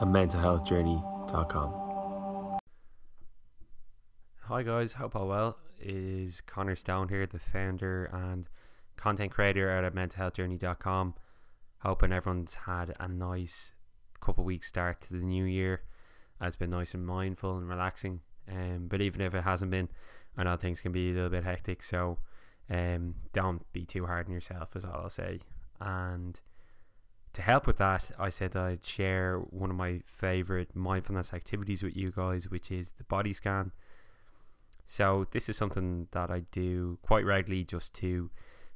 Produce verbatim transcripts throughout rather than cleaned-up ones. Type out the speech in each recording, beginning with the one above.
at mental health journey dot com. Hi guys, hope all well. It is Connor Stone here, the founder and content creator out at mental health journey dot com. Hoping everyone's had a nice couple weeks start to the new year. It's been nice and mindful and relaxing. Um, but even if it hasn't been, I know things can be a little bit hectic, so um, don't be too hard on yourself is all I'll say. And to help with that, I said that I'd share one of my favourite mindfulness activities with you guys, which is the body scan. So this is something that I do quite regularly just to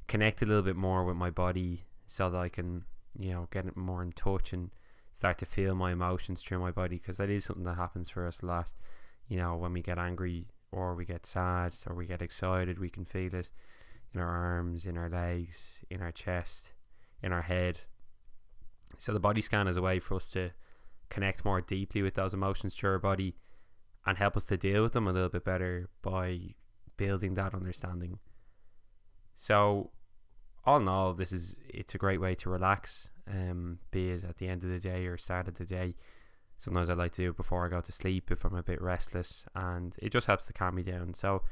connect a little bit more with my body so that I can, you know, get more in touch and start to feel my emotions through my body, because that is something that happens for us a lot. You know, when we get angry or we get sad or we get excited, we can feel it in our arms, in our legs, in our chest, in our head. So the body scan is a way for us to connect more deeply with those emotions through our body and help us to deal with them a little bit better by building that understanding. So all in all, this is it's a great way to relax, um, be it at the end of the day or start of the day. Sometimes I like to do it before I go to sleep if I'm a bit restless, and it just helps to calm me down. So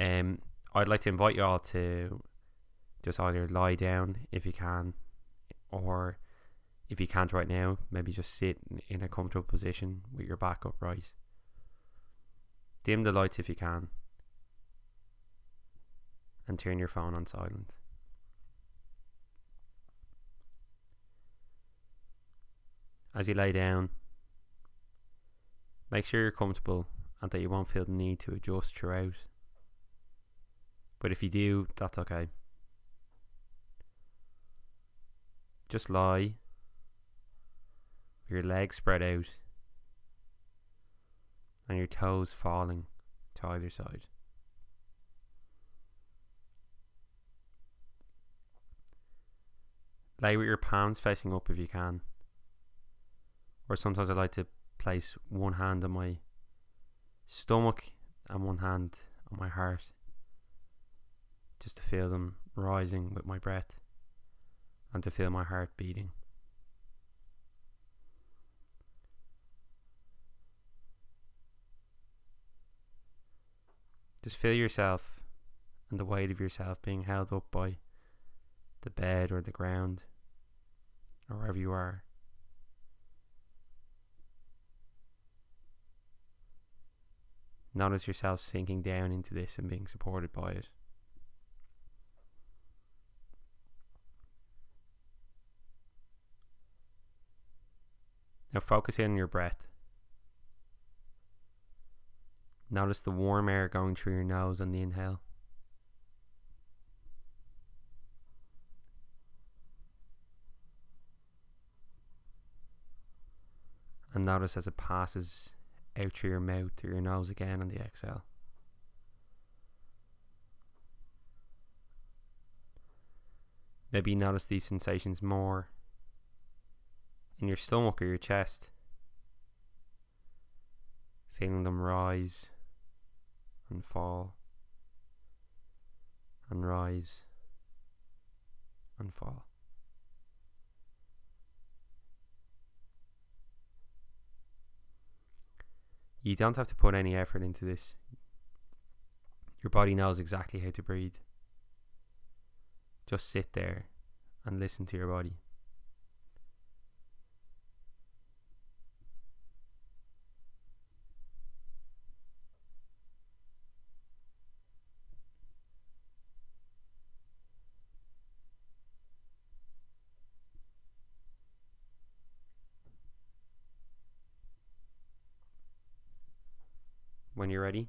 um, I'd like to invite you all to just either lie down if you can, or if you can't right now, maybe just sit in a comfortable position with your back upright. Dim the lights if you can, and turn your phone on silent. As you lay down, make sure you're comfortable and that you won't feel the need to adjust throughout. But if you do, that's okay. Just lie with your legs spread out and your toes falling to either side. Lay with your palms facing up if you can, or sometimes I like to place one hand on my stomach and one hand on my heart, just to feel them rising with my breath and to feel my heart beating. Just feel yourself and the weight of yourself being held up by the bed or the ground or wherever you are. Notice yourself sinking down into this and being supported by it. Now focus in on your breath. Notice the warm air going through your nose on the inhale, and notice as it passes out through your mouth, through your nose again on the exhale. Maybe notice these sensations more in your stomach or your chest, feeling them rise and fall and rise and fall. You don't have to put any effort into this. Your body knows exactly how to breathe. Just sit there and listen to your body. When you're ready,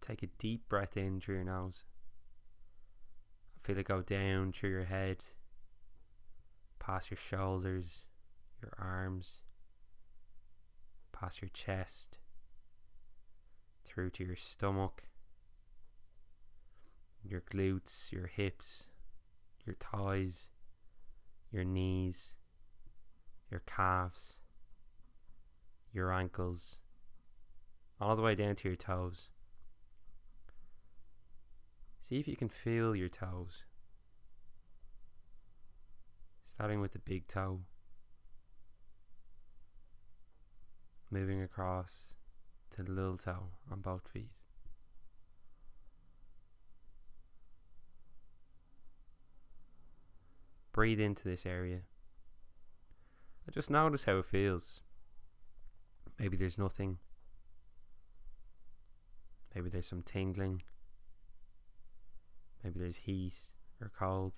take a deep breath in through your nose. Feel it go down through your head, past your shoulders, your arms, past your chest, through to your stomach, your glutes, your hips, your thighs, your knees, your calves, your ankles, all the way down to your toes. See if you can feel your toes, starting with the big toe, moving across to the little toe on both feet. Breathe into this area. I just notice how it feels. Maybe there's nothing. Maybe there's some tingling. Maybe there's heat or cold.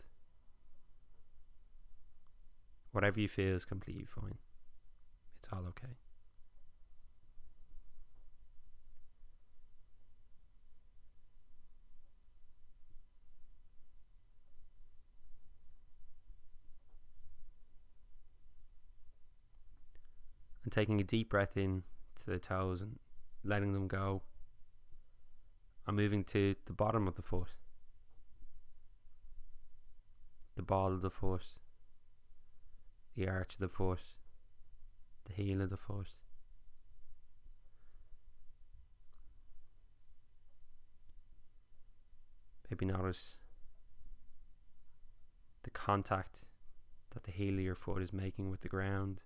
Whatever you feel is completely fine. It's all okay. And taking a deep breath in to the toes and letting them go. I'm moving to the bottom of the foot, the ball of the foot, the arch of the foot, the heel of the foot. Maybe notice the contact that the heel of your foot is making with the ground.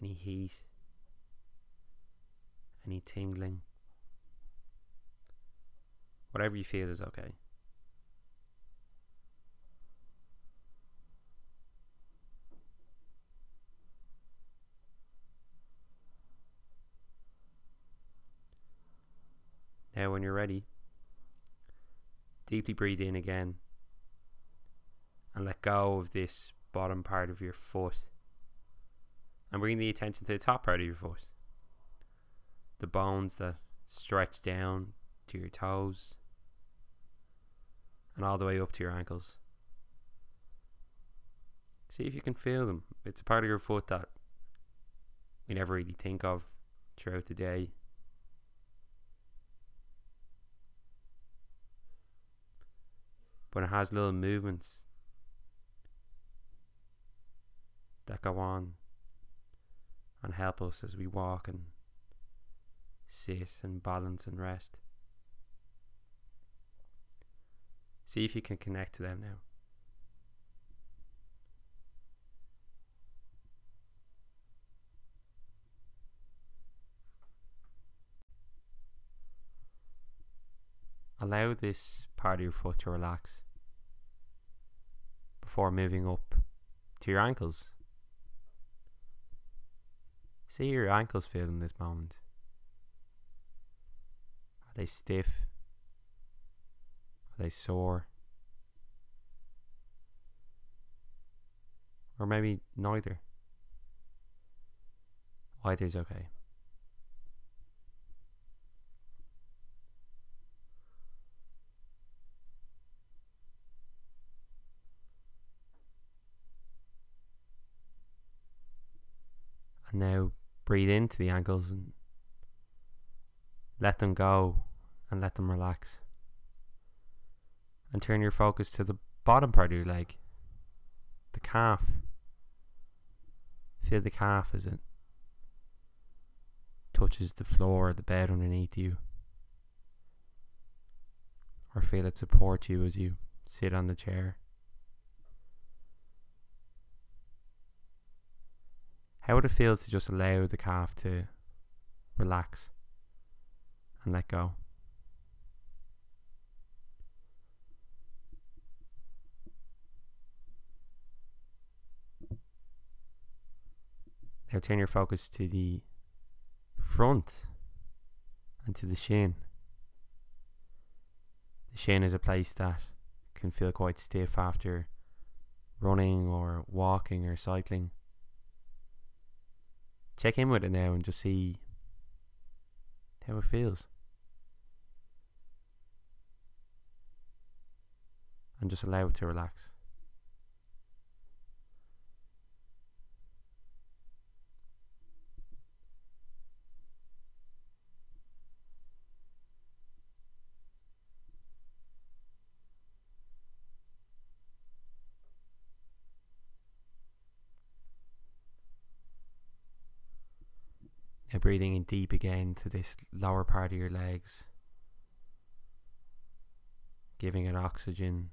Any heat, any tingling, whatever you feel is okay. Now when you're ready, deeply breathe in again and let go of this bottom part of your foot. And bring the attention to the top part of your foot. The bones that stretch down to your toes and all the way up to your ankles. See if you can feel them. It's a part of your foot that we never really think of throughout the day. But it has little movements that go on and help us as we walk and sit and balance and rest. See if you can connect to them now. Allow this part of your foot to relax before moving up to your ankles. See your ankles feel in this moment. Are they stiff? Are they sore? Or maybe neither. Either is okay. And now breathe into the ankles and let them go and let them relax. And turn your focus to the bottom part of your leg, the calf. Feel the calf as it touches the floor or the bed underneath you. Or feel it support you as you sit on the chair. How would it feel to just allow the calf to relax and let go? Now turn your focus to the front and to the shin. The shin is a place that can feel quite stiff after running or walking or cycling. Check in with it now and just see how it feels. And just allow it to relax. Now breathing in deep again to this lower part of your legs, giving it oxygen,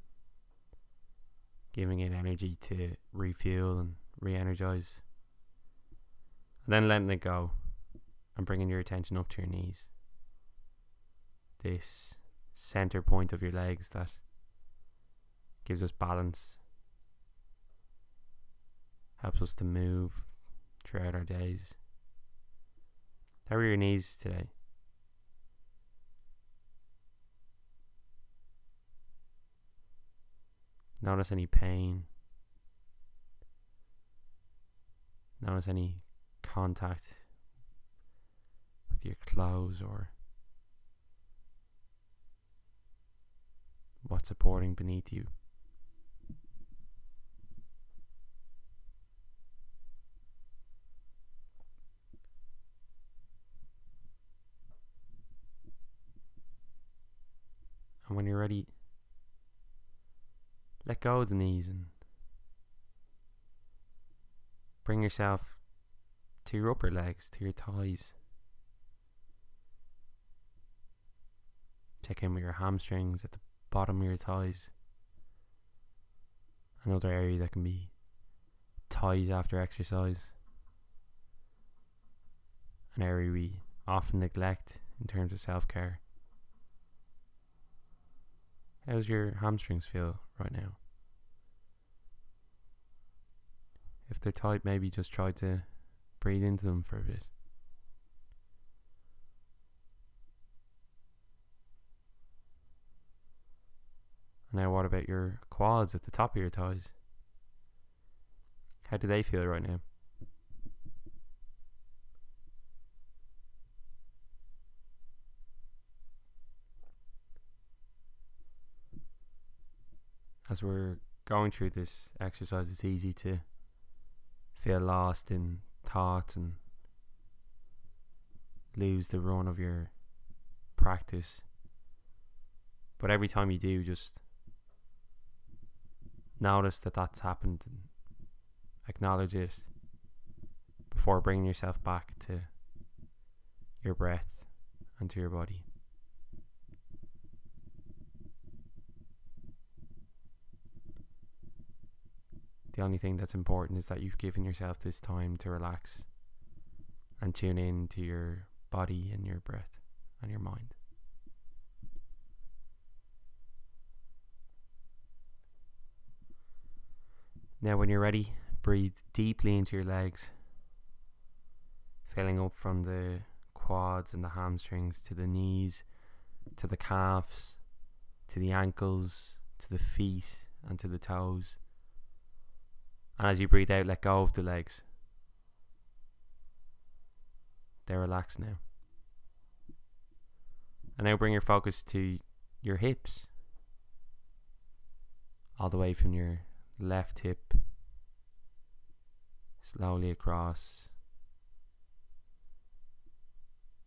giving it energy to refuel and re-energize. And then letting it go and bringing your attention up to your knees. This center point of your legs that gives us balance, helps us to move throughout our days. How are your knees today? Notice any pain. Notice any contact with your clothes or what's supporting beneath you. And when you're ready, let go of the knees and bring yourself to your upper legs, to your thighs. Check in with your hamstrings at the bottom of your thighs. Another area that can be tight after exercise. An area we often neglect in terms of self-care. How's your hamstrings feel right now? If they're tight, maybe just try to breathe into them for a bit. Now, what about your quads at the top of your thighs? How do they feel right now? As we're going through this exercise, it's easy to feel lost in thoughts and lose the run of your practice. But every time you do, just notice that that's happened and acknowledge it before bringing yourself back to your breath and to your body. The only thing that's important is that you've given yourself this time to relax and tune in to your body and your breath and your mind. Now, when you're ready, breathe deeply into your legs, filling up from the quads and the hamstrings to the knees, to the calves, to the ankles, to the feet and to the toes. And as you breathe out, let go of the legs. They're relaxed now. And now bring your focus to your hips, all the way from your left hip, slowly across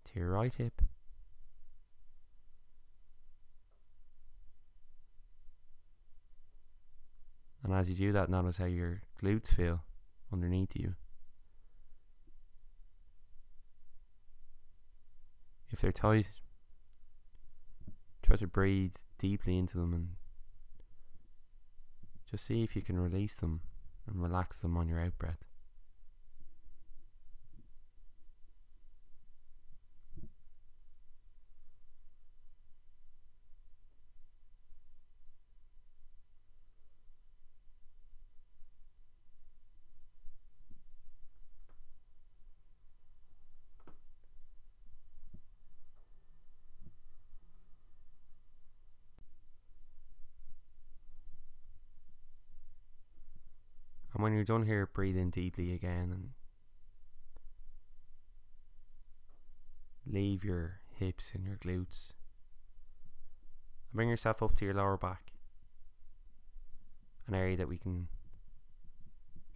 to your right hip, and as you do that, notice how your glutes feel underneath you. If they're tight, try to breathe deeply into them and just see if you can release them and relax them on your out breath. And when you're done here, breathe in deeply again and leave your hips and your glutes. And bring yourself up to your lower back, an area that we can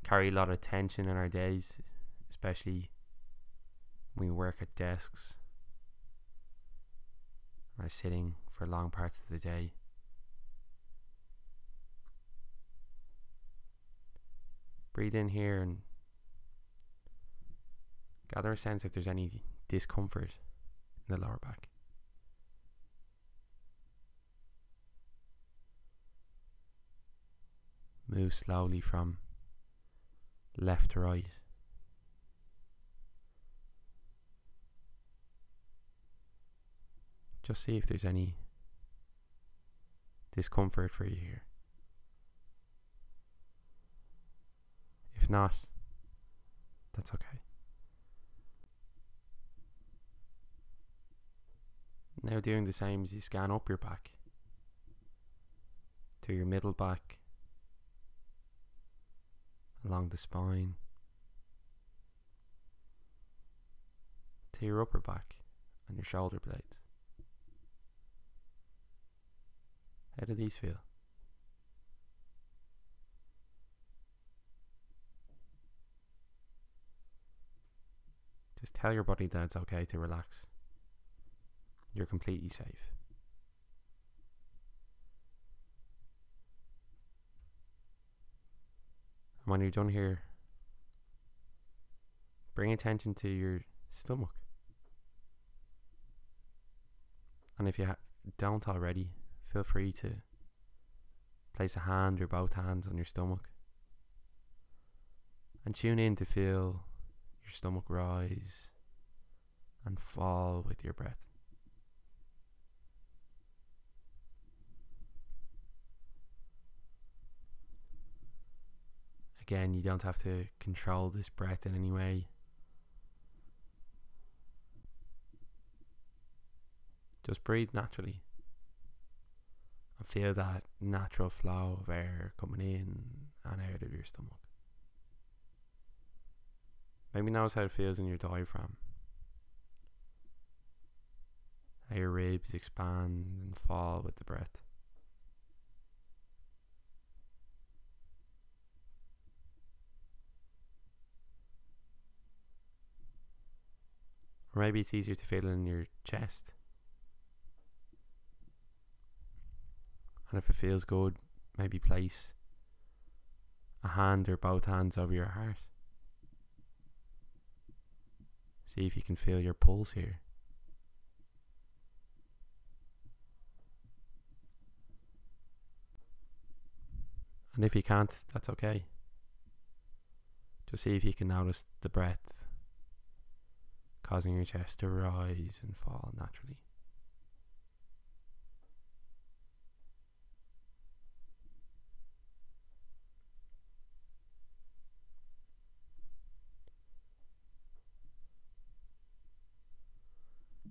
carry a lot of tension in our days, especially when we work at desks or sitting for long parts of the day. Breathe in here and gather a sense if there's any discomfort in the lower back. Move slowly from left to right, Just see if there's any discomfort for you here. If not, that's okay. Now doing the same as you scan up your back to your middle back, along the spine, to your upper back and your shoulder blades. How do these feel? Just tell your body that it's okay to relax. You're completely safe. And when you're done here, bring attention to your stomach. And if you ha- don't already, feel free to place a hand or both hands on your stomach and tune in to feel your stomach rise and fall with your breath. Again, you don't have to control this breath in any way. Just breathe naturally and feel that natural flow of air coming in and out of your stomach. Maybe notice how it feels in your diaphragm, how your ribs expand and fall with the breath. Or maybe it's easier to feel in your chest. And if it feels good, maybe place a hand or both hands over your heart. See if you can feel your pulse here. And if you can't, that's okay. Just see if you can notice the breath causing your chest to rise and fall naturally.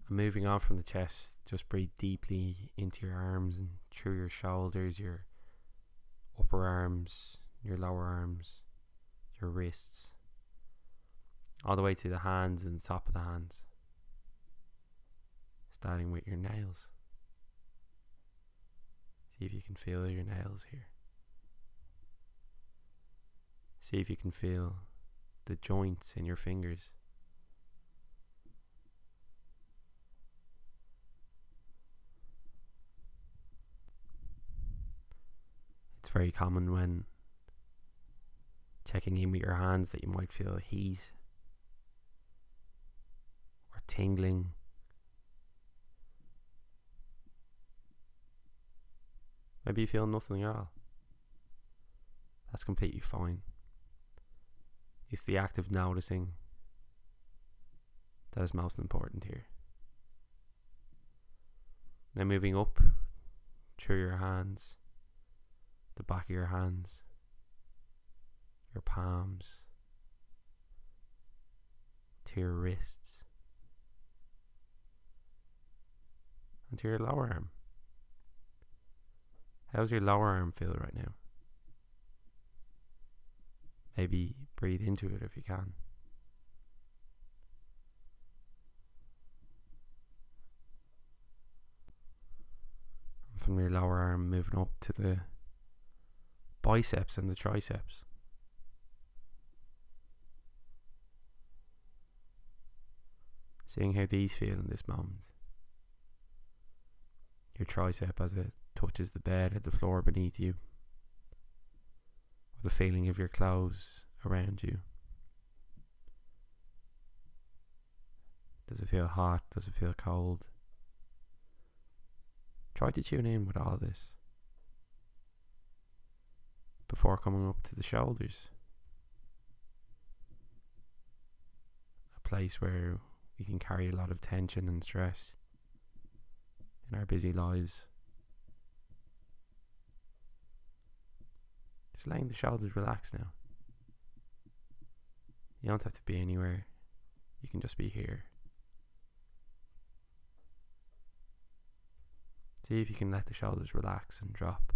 Moving on from the chest, just breathe deeply into your arms and through your shoulders, your upper arms, your lower arms, your wrists, all the way to the hands and the top of the hands, starting with your nails. See if you can feel your nails here. See if you can feel the joints in your fingers. Very common when checking in with your hands that you might feel heat or tingling. Maybe you feel nothing at all. That's completely fine. It's the act of noticing that is most important here. Now moving up through your hands, the back of your hands, your palms, to your wrists, and to your lower arm. How's your lower arm feel right now? Maybe breathe into it if you can. From your lower arm, moving up to the biceps and the triceps. Seeing how these feel in this moment. Your tricep as it touches the bed at the floor beneath you. Or the feeling of your clothes around you. Does it feel hot? Does it feel cold? Try to tune in with all this. Before coming up to the shoulders, a place where we can carry a lot of tension and stress, in our busy lives. Just letting the shoulders relax now. You don't have to be anywhere. You can just be here. See if you can let the shoulders relax and drop.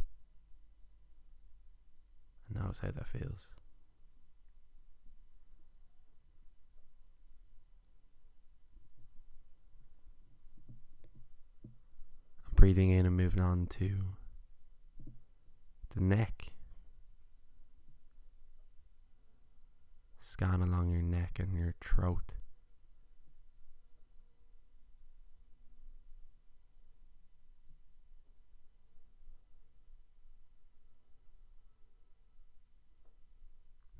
And notice how that feels. I'm breathing in and moving on to the neck. Scan along your neck and your throat.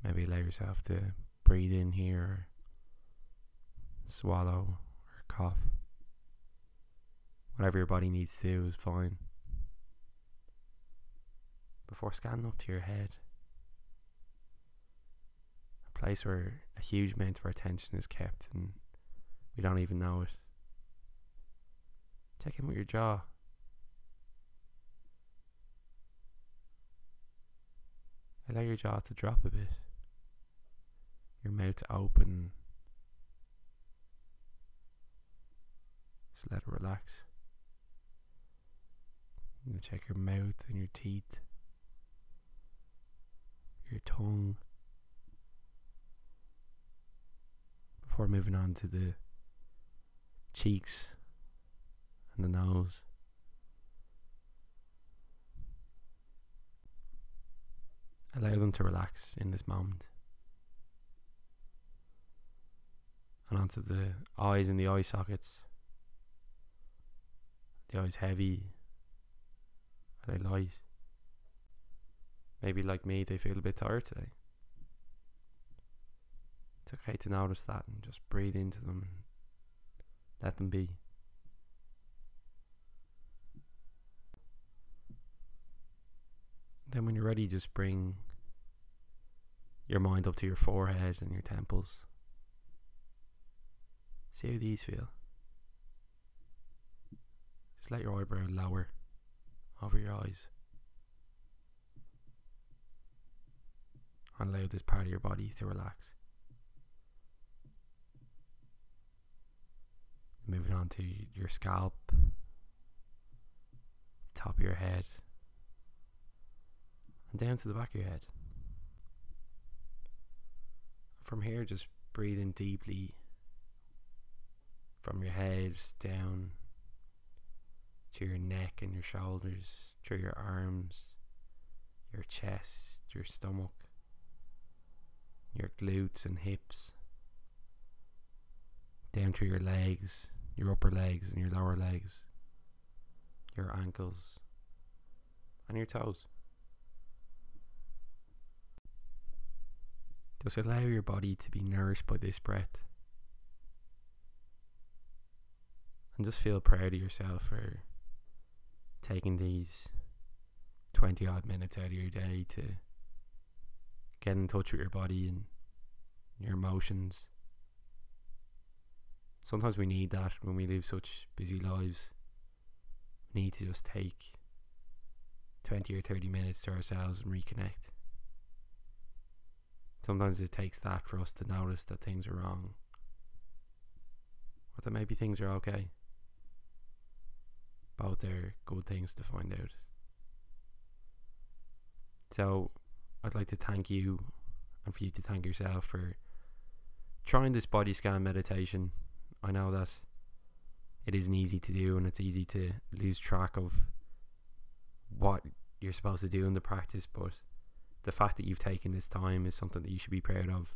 Maybe allow yourself to breathe in here, swallow or cough. Whatever your body needs to do is fine. Before scanning up to your head, place where a huge amount of our attention is kept and we don't even know it. Check in with your jaw. Allow your jaw to drop a bit, your mouth to open. Just let it relax. And check your mouth and your teeth, your tongue, before moving on to the cheeks and the nose. Allow them to relax in this moment. And onto the eyes and the eye sockets. Are the eyes heavy? Are they light? Maybe like me, they feel a bit tired today. It's okay to notice that and just breathe into them and let them be. Then when you're ready, just bring your mind up to your forehead and your temples. See how these feel. Just let your eyebrow lower over your eyes. And allow this part of your body to relax. Moving on to your scalp, the top of your head, and down to the back of your head. From here, just breathe in deeply from your head down to your neck and your shoulders, through your arms, your chest, your stomach, your glutes and hips, down through your legs, your upper legs and your lower legs, your ankles and your toes. Just allow your body to be nourished by this breath and just feel proud of yourself for taking these twenty odd minutes out of your day to get in touch with your body and your emotions. Sometimes we need that when we live such busy lives. We need to just take twenty or thirty minutes to ourselves and reconnect. Sometimes it takes that for us to notice that things are wrong, or that maybe things are okay. Both are good things to find out. So I'd like to thank you, and for you to thank yourself, for trying this body scan meditation. I know that it isn't easy to do, and it's easy to lose track of what you're supposed to do in the practice, but the fact that you've taken this time is something that you should be proud of,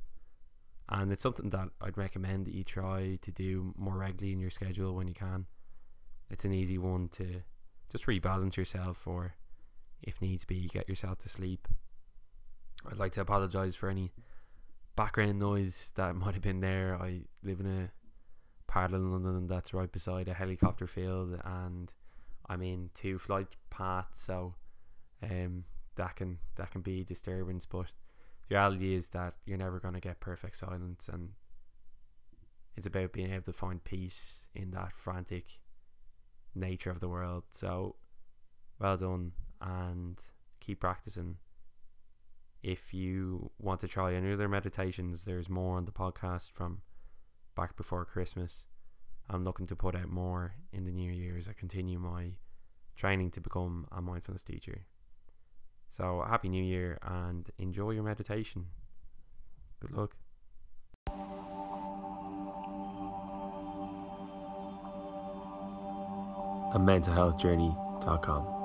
and it's something that I'd recommend that you try to do more regularly in your schedule when you can. It's an easy one to just rebalance yourself, or if needs be, get yourself to sleep. I'd like to apologise for any background noise that might have been there. I live in a part of London that's right beside a helicopter field, and I'm in two flight paths, so um that can that can be a disturbance, but the reality is that you're never going to get perfect silence, and it's about being able to find peace in that frantic nature of the world. So well done, and keep practicing. If you want to try any other meditations, there's more on the podcast from back before Christmas. I'm looking to put out more in the new year as I continue my training to become a mindfulness teacher. So happy new year, and enjoy your meditation. Good luck. a mental health journey dot com